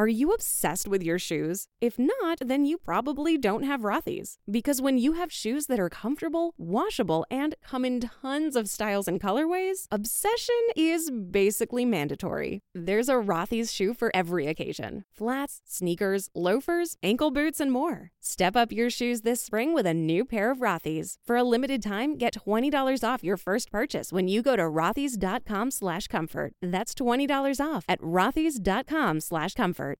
Are you obsessed with your shoes? If not, then you probably don't have Rothy's. Because when you have shoes that are comfortable, washable, and come in tons of styles and colorways, obsession is basically mandatory. There's a Rothy's shoe for every occasion. Flats, sneakers, loafers, ankle boots, and more. Step up your shoes this spring with a new pair of Rothy's. For a limited time, get $20 off your first purchase when you go to rothys.com/comfort. That's $20 off at rothys.com/comfort.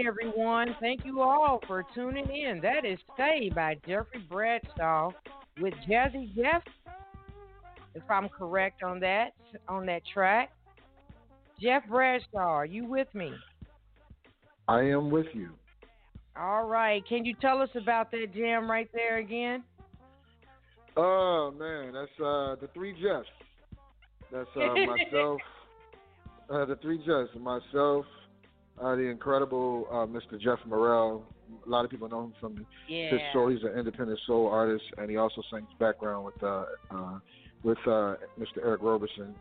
Everyone, thank you all for tuning in. That is Stay by Jeffrey Bradshaw with Jazzy Jeff, if I'm correct on that track. Jeff Bradshaw, are you with me? I am with you. All right. Can you tell us about that jam right there again? Oh, man, that's the three Jeffs. That's myself, the three Jeffs, myself, the incredible Mr. Jeff Morell. A lot of people know him from his soul. He's an independent soul artist, and he also sings background with Mr. Eric Roberson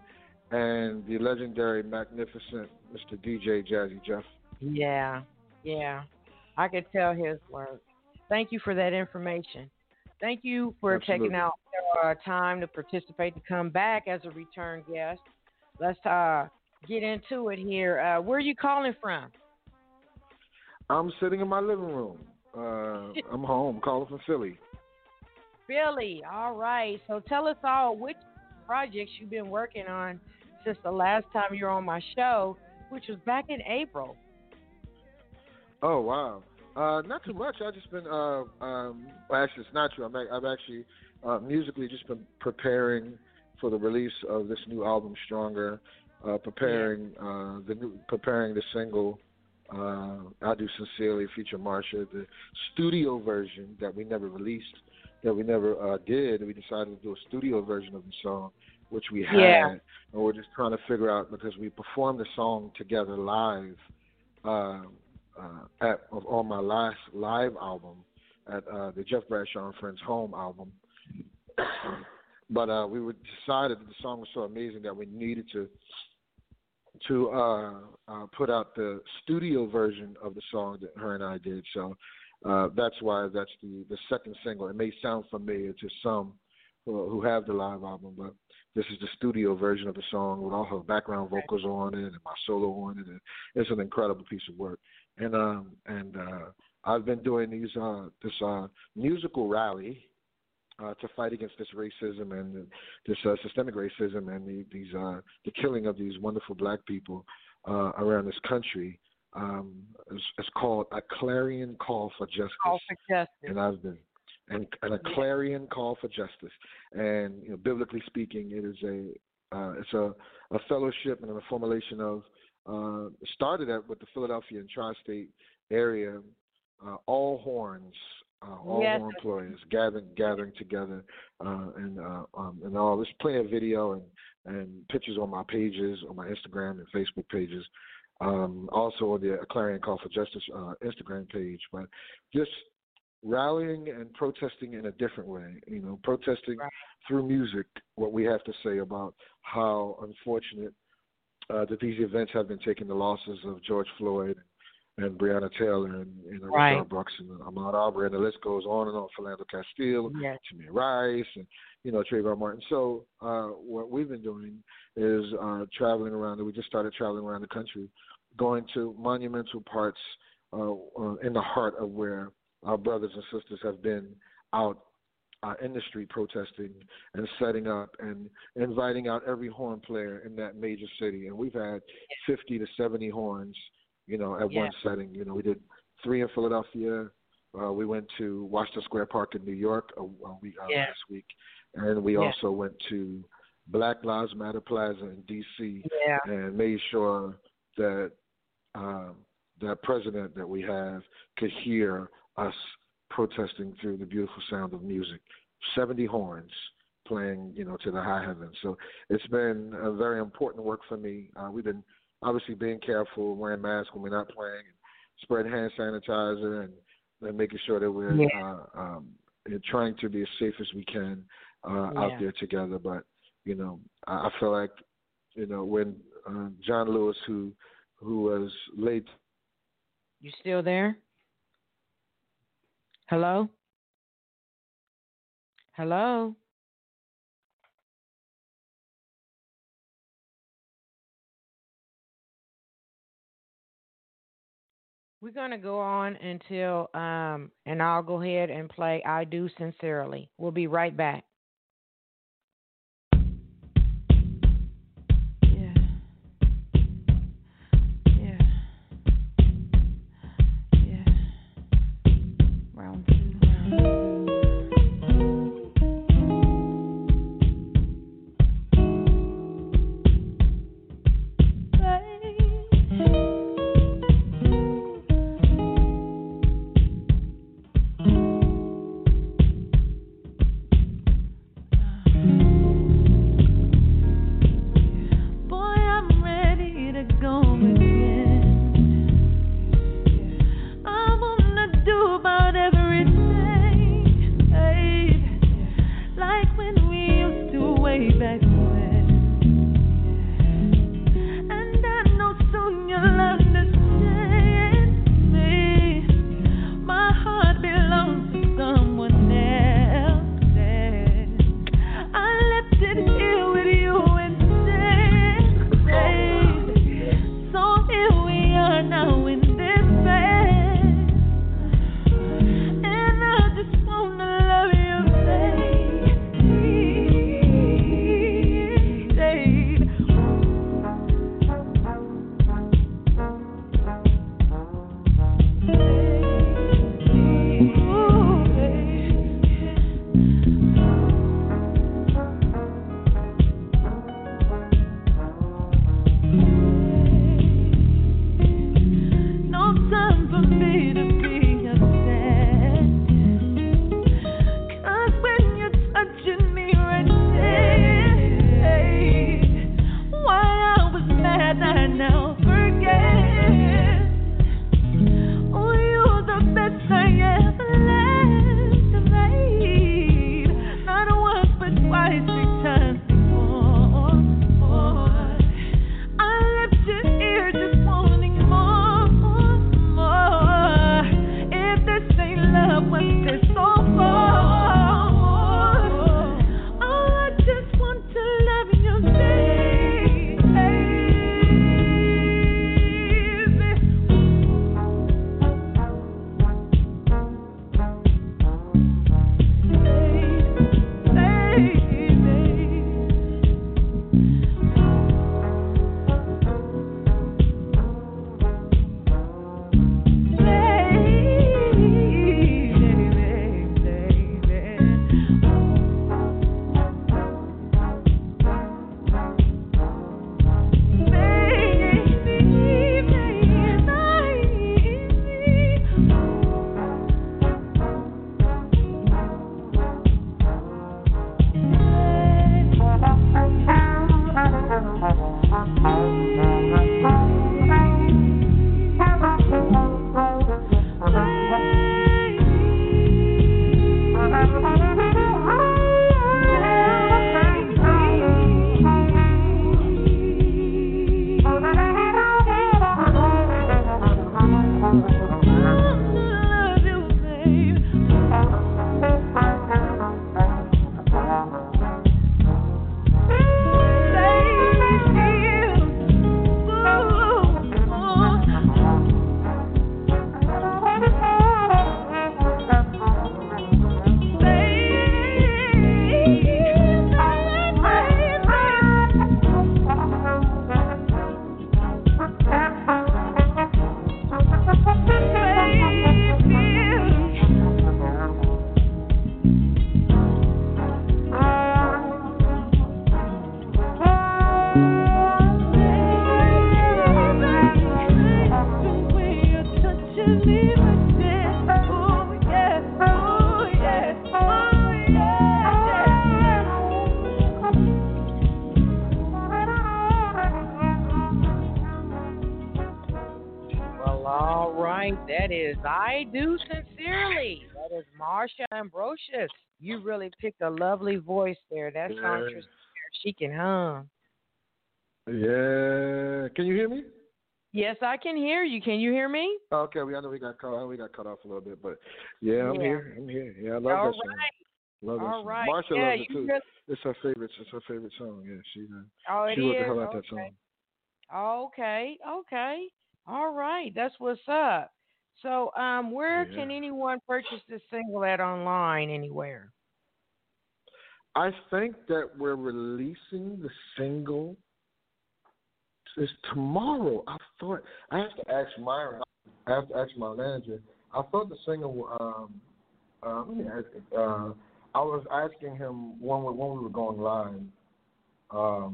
and the legendary, magnificent Mr. DJ Jazzy Jeff. Yeah. I could tell his work. Thank you for that information. Thank you for taking out time to participate, to come back as a return guest. Let's get into it here. Where are you calling from? I'm sitting in my living room. I'm home, calling from Philly. Philly, all right. So tell us all which projects you've been working on since the last time you were on my show, which was back in April. Oh, wow. Not too much. I've just been, actually, it's not true. I've actually musically just been preparing for the release of this new album, Stronger. Preparing the single I Do Sincerely featuring Marsha, the studio version that we never released, that we never did. We decided to do a studio version of the song, which we had, and we're just trying to figure out, because we performed the song together live on my last live album at the Jeff Bradshaw and Friends Home album. But we decided that the song was so amazing that we needed to put out the studio version of the song that her and I did. So that's why that's the second single. It may sound familiar to some who have the live album, but this is the studio version of the song with all her background vocals on it and my solo on it. And it's an incredible piece of work. And I've been doing this musical rally to fight against this racism and this systemic racism and the killing of these wonderful black people around this country. It's called A Clarion Call for Justice. Call for Justice. And I've been and a clarion call for justice. And you know, biblically speaking, it is a fellowship and a formulation of started at with the Philadelphia and tri-state area, all horns. All yes. Our employers gathering together, and all. There's plenty of video and pictures on my pages, on my Instagram and Facebook pages, also on the Clarion Call for Justice Instagram page. But just rallying and protesting in a different way, you know, protesting right. through music what we have to say about how unfortunate that these events have been taking the losses of George Floyd and Breonna Taylor and Richard Brooks and Ahmaud Arbery, and the list goes on and on. Philando Castile, yes. Tamir Rice, and Trayvon Martin. So what we've been doing is traveling around. We just started traveling around the country, going to monumental parts in the heart of where our brothers and sisters have been out in the street protesting and setting up and inviting out every horn player in that major city. And we've had 50 to 70 horns. At one setting, we did 3 in Philadelphia. We went to Washington Square Park in New York last week. And we also went to Black Lives Matter Plaza in D.C. And made sure that that president that we have could hear us protesting through the beautiful sound of music. 70 horns playing, to the high heavens. So it's been a very important work for me. We've been obviously being careful, wearing masks when we're not playing, and spreading hand sanitizer and making sure that we're trying to be as safe as we can out there together. But, I feel like, when John Lewis, who was late. You still there? Hello? Hello? We're going to go on until, and I'll go ahead and play I Do Sincerely. We'll be right back. That is I Do Sincerely. That is Marsha Ambrosius. You really picked a lovely voice there. That's Santra's. She can hum. Yeah. Can you hear me? Yes, I can hear you. Can you hear me? Okay. I know we got cut off a little bit, but I'm here. Yeah, I love that song. Love that song. Right. Marsha loves it too. Really... It's her favorite song. Yeah, she wrote the hell out that song. Okay. All right. That's what's up. So, where can anyone purchase this single at online? Anywhere? I think that we're releasing the single. It's tomorrow. I have to ask my manager. I thought the single. I was asking him when we were going live, I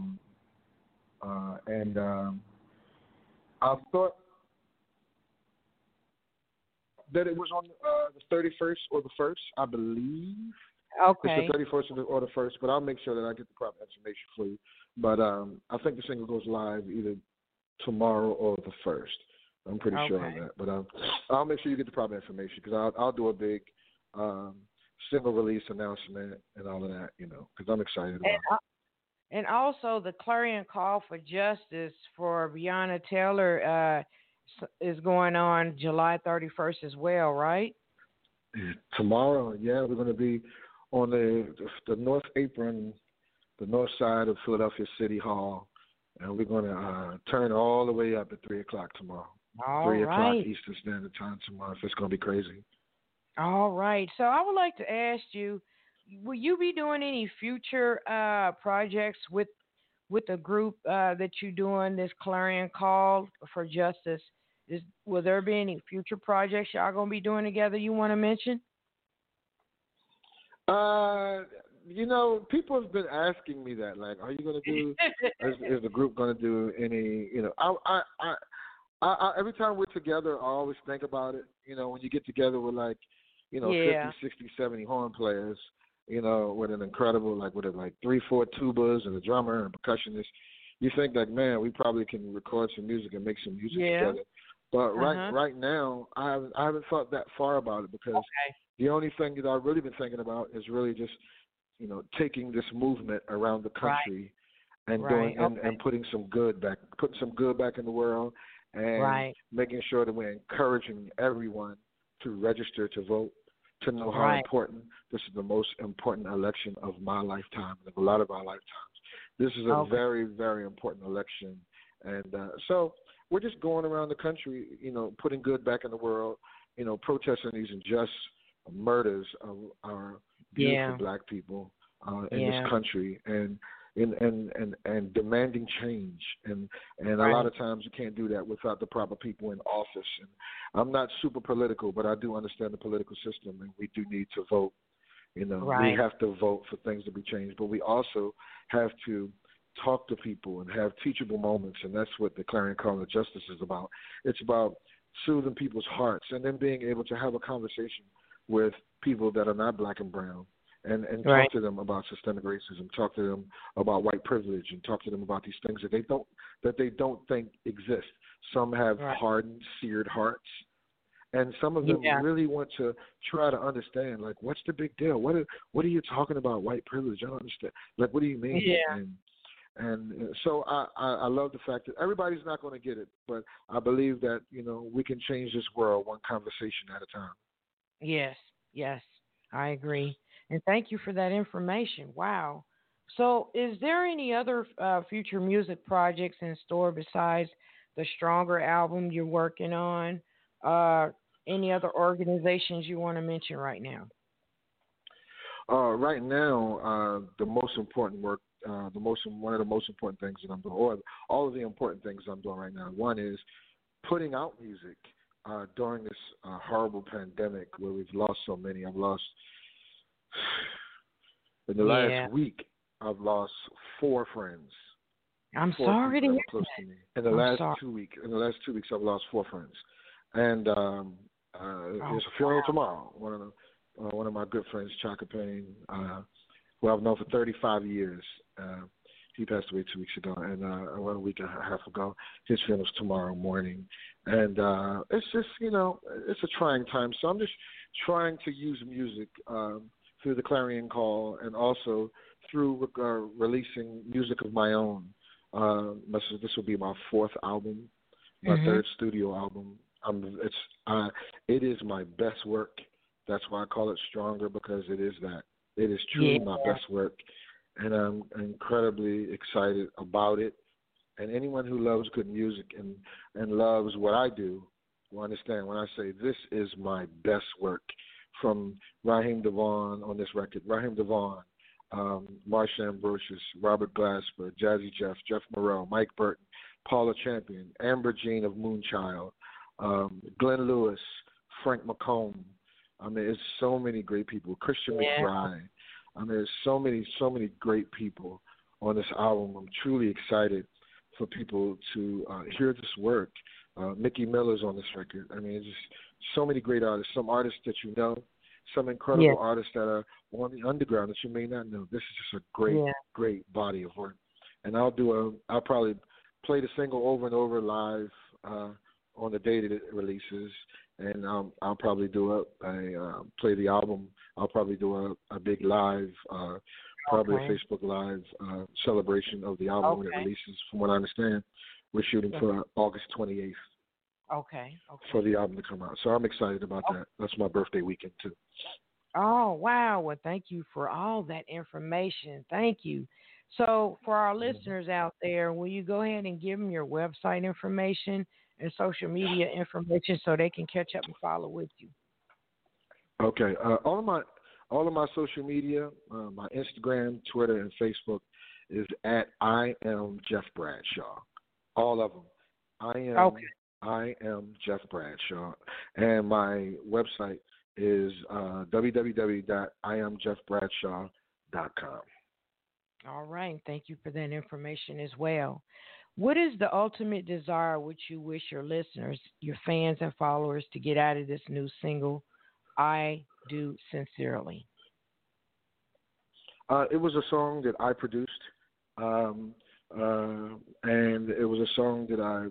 thought that it was on the 31st or the 1st, I believe. Okay. It's the 31st or the 1st, but I'll make sure that I get the proper information for you. But I think the single goes live either tomorrow or the 1st. I'm pretty sure on that. But I'll make sure you get the proper information because I'll do a big single release announcement and all of that, because I'm excited about it. And also, the Clarion Call for Justice for Breonna Taylor is going on July 31st as well, right? Tomorrow, we're going to be on the North Apron, the north side of Philadelphia City Hall, and we're going to turn all the way up at 3 o'clock tomorrow. 3 o'clock Eastern Standard Time tomorrow. It's going to be crazy. All right. So I would like to ask you, will you be doing any future projects with the group that you're doing this Clarion Call for Justice? Will there be any future projects y'all going to be doing together you want to mention? People have been asking me that. Like, are you going to do – is the group going to do any – every time we're together, I always think about it. When you get together with 50, 60, 70 horn players – with an incredible, with 3-4 tubas and a drummer and a percussionist, you think we probably can record some music and make some music together. But right now, I haven't thought that far about it because the only thing that I've really been thinking about is really just, taking this movement around the country and doing and putting some good back in the world and making sure that we're encouraging everyone to register to vote. To know how important this is, the most important election of my lifetime and of a lot of our lifetimes. This is a very, very important election, and so we're just going around the country, putting good back in the world, protesting these unjust murders of our beautiful black people in this country, and demanding change, and a lot of times you can't do that without the proper people in office. And I'm not super political, but I do understand the political system, and we do need to vote. We have to vote for things to be changed, but we also have to talk to people and have teachable moments, and that's what the Clarion Call for Justice is about. It's about soothing people's hearts and then being able to have a conversation with people that are not black and brown. And talk to them about systemic racism, talk to them about white privilege, and talk to them about these things that they don't think exist. Some have hardened, seared hearts, and some of them really want to try to understand. Like, what's the big deal? What are you talking about? White privilege? I don't understand. Like, what do you mean? Yeah. And so I love the fact that everybody's not going to get it, but I believe that we can change this world one conversation at a time. Yes, I agree. And thank you for that information. Wow. So is there any other future music projects in store besides the Stronger album you're working on? Any other organizations you want to mention right now? Right now, one of the most important things that I'm doing, or all of the important things I'm doing right now, one is putting out music during this horrible pandemic where we've lost so many. In the last week, I've lost 4 friends. I'm sorry to hear that. In the last 2 weeks, I've lost 4 friends, and There's a funeral tomorrow. One of my good friends, Chaka Payne, who I've known for 35 years. He passed away 2 weeks ago, and about a week and a half ago. His funeral's tomorrow morning. And it's just, it's a trying time. So I'm just trying to use music through the Clarion Call and also through releasing music of my own. This will be my fourth album, my third studio album. It is my best work. That's why I call it Stronger, because it is that. It is truly my best work. And I'm incredibly excited about it. And anyone who loves good music and loves what I do will understand when I say this is my best work. From Raheem DeVaughn on this record, Raheem DeVaughn, Marsha Ambrosius, Robert Glasper, Jazzy Jeff, Jeff Morell, Mike Burton, Paula Champion, Amber Jean of Moonchild, Glenn Lewis, Frank McComb. There's so many great people. Christian McBride. There's so many great people on this album. I'm truly excited for people to hear this work. Mickey Miller's on this record. It's just so many great artists. Some artists that you know, some incredible artists that are on the underground that you may not know. This is just a great body of work. And I'll probably play the single over and over live on the day that it releases. And I'll probably do play the album. I'll probably do a big live, a Facebook Live celebration of the album when it releases. From what I understand, we're shooting for August 28th for the album to come out. So I'm excited about that. That's my birthday weekend, too. Oh, wow. Well, thank you for all that information. Thank you. So for our listeners out there, will you go ahead and give them your website information and social media information so they can catch up and follow with you? Okay. All of my social media, my Instagram, Twitter, and Facebook is at I Am Jeff Bradshaw. All of them. I Am Jeff Bradshaw. And my website is www.iamjeffbradshaw.com. All right. Thank you for that information as well. What is the ultimate desire which you wish your listeners, your fans and followers to get out of this new single, I Do Sincerely? It was a song that I produced, and it was a song that I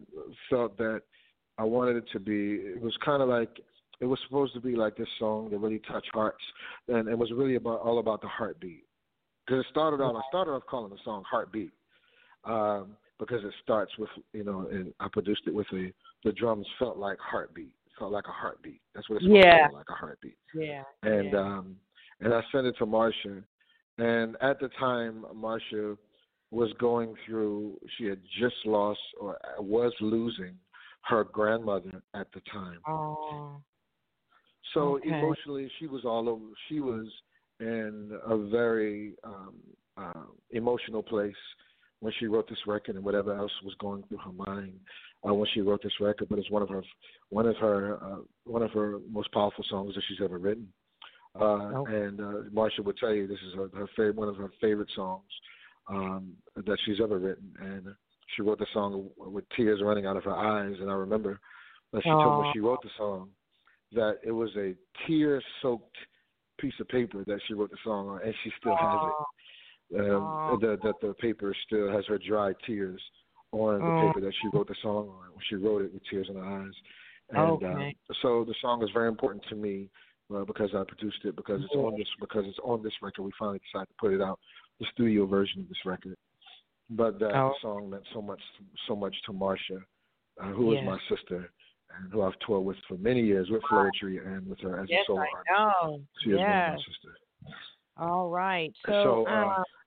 felt that I wanted it to be. It was supposed to be like this song that really touched hearts, and it was really all about the heartbeat. Because I started off calling the song Heartbeat, because it starts with, and I produced it with the drums felt like a heartbeat. That's what it's supposed to feel like, a heartbeat. Yeah. And and I sent it to Marsha, and at the time Marsha was she had just lost or was losing her grandmother at the time. Oh. So emotionally she was all over. She was in a very emotional place when she wrote this record, and whatever else was going through her mind when she wrote this record. But it's one of her most powerful songs that she's ever written. And Marsha would tell you this is one of her favorite songs that she's ever written. And she wrote the song with tears running out of her eyes. And I remember that she told me she wrote the song that it was a tear-soaked piece of paper that she wrote the song on, and she still has it. The paper still has her dry tears on the paper that she wrote the song on. She wrote it with tears in her eyes. And so the song is very important to me because I produced it, because it's on this record. We finally decided to put it out, the studio version of this record. But that song meant so much to Marsha, who is my sister and who I've toured with for many years with Floetry and with her as a solo artist. She is my sister. All right. So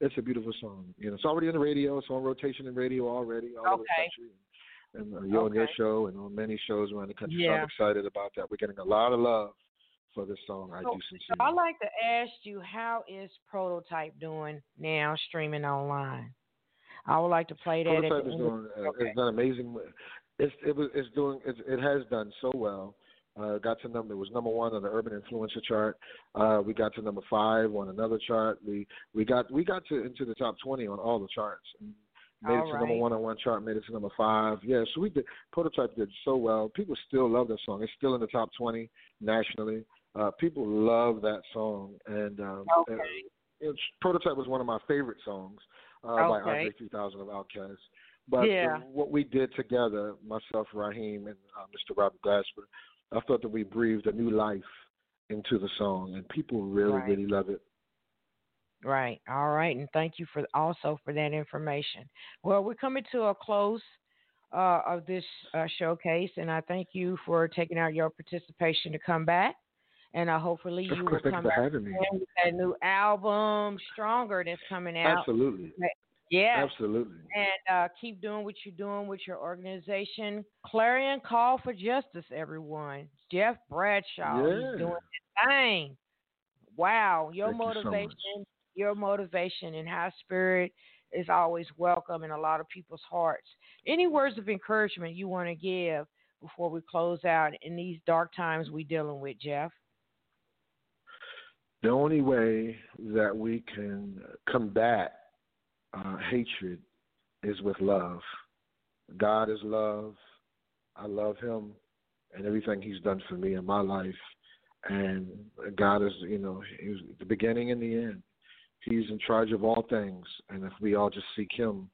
it's a beautiful song. It's already on the radio. It's on rotation in radio already all over the country. And you're on your show and on many shows around the country. So I'm excited about that. We're getting a lot of love for this song, I Do Sincerely. So I'd like to ask you, how is Prototype doing now streaming online? I would like to play that. Prototype is doing it's done amazing. It has done so well. It was number one on the Urban Influencer chart. We got to number 5 on another chart. We got into the top 20 on all the charts. And Made it to number one on one chart, made it to number 5. Yeah, so we did. Prototype did so well. People still love that song. It's still in the top 20 nationally. People love that song. And, Prototype was one of my favorite songs by Andre 3000 of Outkast. But what we did together, myself, Raheem, and Mr. Robert Glasper, I thought that we breathed a new life into the song, and people really, really love it. Right. All right. And thank you for that information. Well, we're coming to a close of this showcase, and I thank you for taking out your participation to come back. And hopefully you will come back with that new album, Stronger, that's coming out. Absolutely. Yeah. Absolutely. And keep doing what you're doing with your organization. Clarion Call for Justice, everyone. Jeff Bradshaw is doing his thing. Wow. Your motivation and high spirit is always welcome in a lot of people's hearts. Any words of encouragement you want to give before we close out in these dark times we're dealing with, Jeff? The only way that we can combat hatred is with love. God is love. I love him and everything he's done for me in my life. And God is, he's the beginning and the end. He's in charge of all things, and if we all just seek him,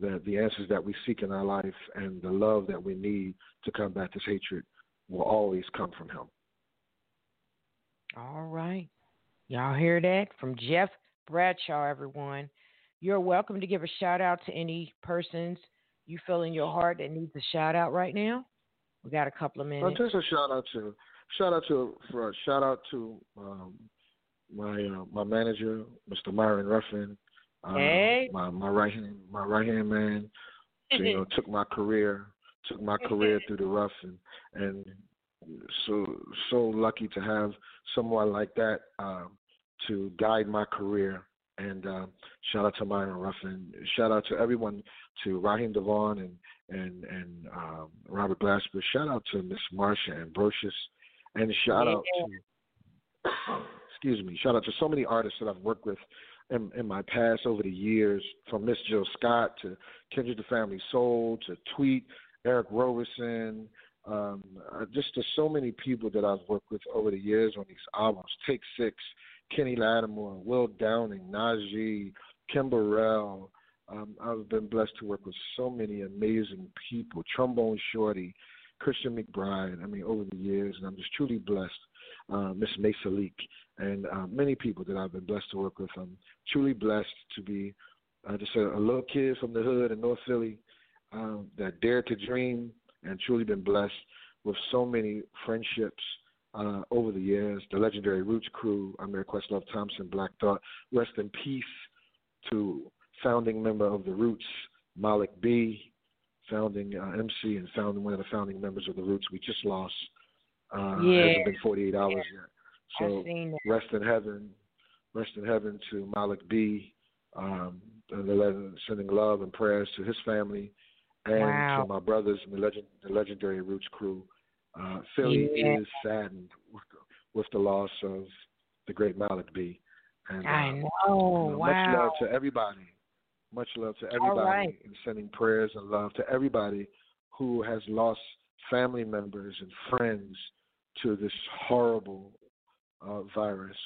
the answers that we seek in our life and the love that we need to combat this hatred will always come from him. All right. Y'all hear that? From Jeff Bradshaw, everyone. You're welcome to give a shout-out to any persons you feel in your heart that needs a shout-out right now. We got a couple of minutes. Just a shout-out to my manager, Mr. Myron Ruffin, my right hand man, took my career through the rough, and so lucky to have someone like that to guide my career. And shout out to Myron Ruffin. Shout out to everyone, to Raheem DeVaughn and Robert Glasper. Shout out to Miss Marsha Ambrosius. And shout out to so many artists that I've worked with in my past over the years, from Miss Jill Scott to Kendrick, the Family Soul, to Tweet, Eric Roberson, just to so many people that I've worked with over the years on these albums. Take Six, Kenny Lattimore, Will Downing, Najee, Kim Burrell. I've been blessed to work with so many amazing people. Trombone Shorty, Christian McBride, over the years, and I'm just truly blessed. Miss Mesa Leak, and many people that I've been blessed to work with. I'm truly blessed to be just a little kid from the hood in North Philly that dared to dream, and truly been blessed with so many friendships over the years. The legendary Roots crew, Amir Questlove Thompson, Black Thought. Rest in peace to founding member of the Roots, Malik B., founding MC and one of the founding members of the Roots. We just lost. It hasn't been 48 hours yet. So rest in heaven to Malik B. Sending love and prayers to his family and to my brothers and the legendary Roots crew. Philly is saddened with the loss of the great Malik B. And I know. Much love to everybody, and sending prayers and love to everybody who has lost family members and friends to this horrible virus.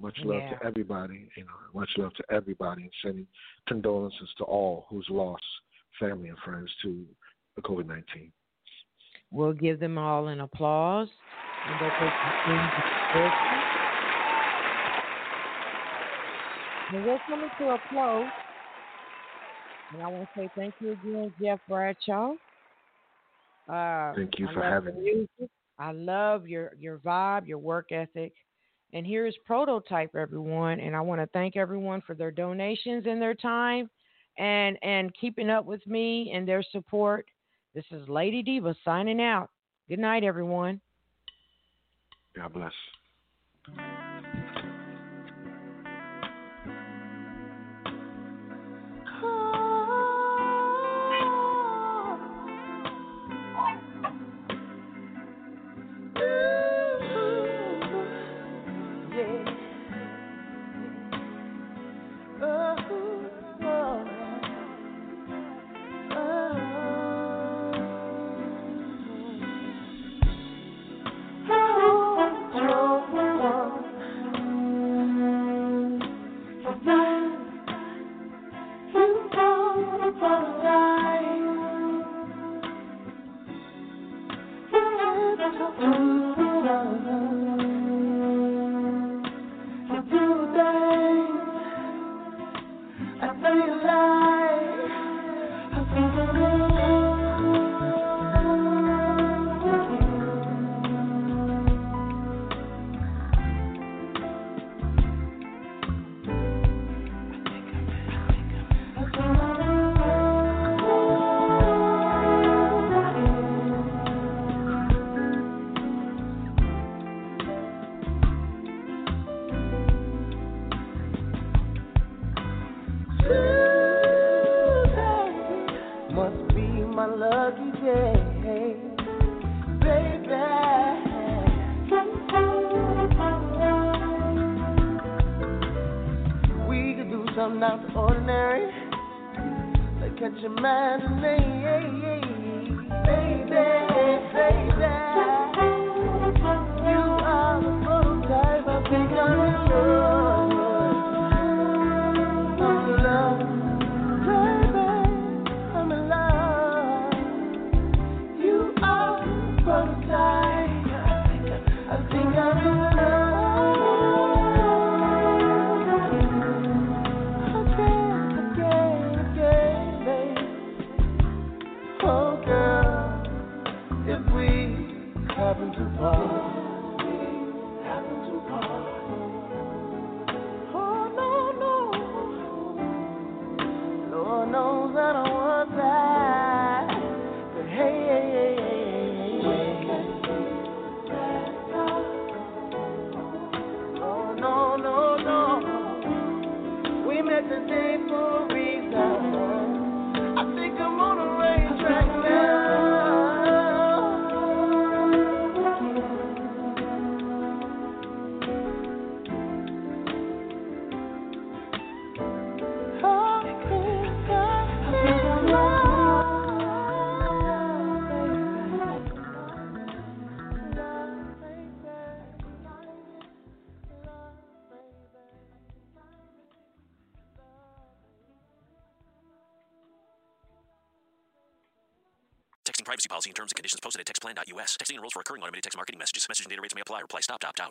Much love to everybody, much love to everybody, and sending condolences to all who's lost family and friends to the COVID-19. We'll give them all an applause. And we're coming to a close. And I want to say thank you again, Jeff Bradshaw. Thank you for having me. I love your vibe, your work ethic. And here is Prototype, everyone. And I want to thank everyone for their donations and their time and keeping up with me and their support. This is Lady Diva signing out. Good night, everyone. God bless. Privacy policy and terms and conditions posted at textplan.us. Texting enrolls for recurring automated text marketing messages. Message and data rates may apply. Reply stop to opt out.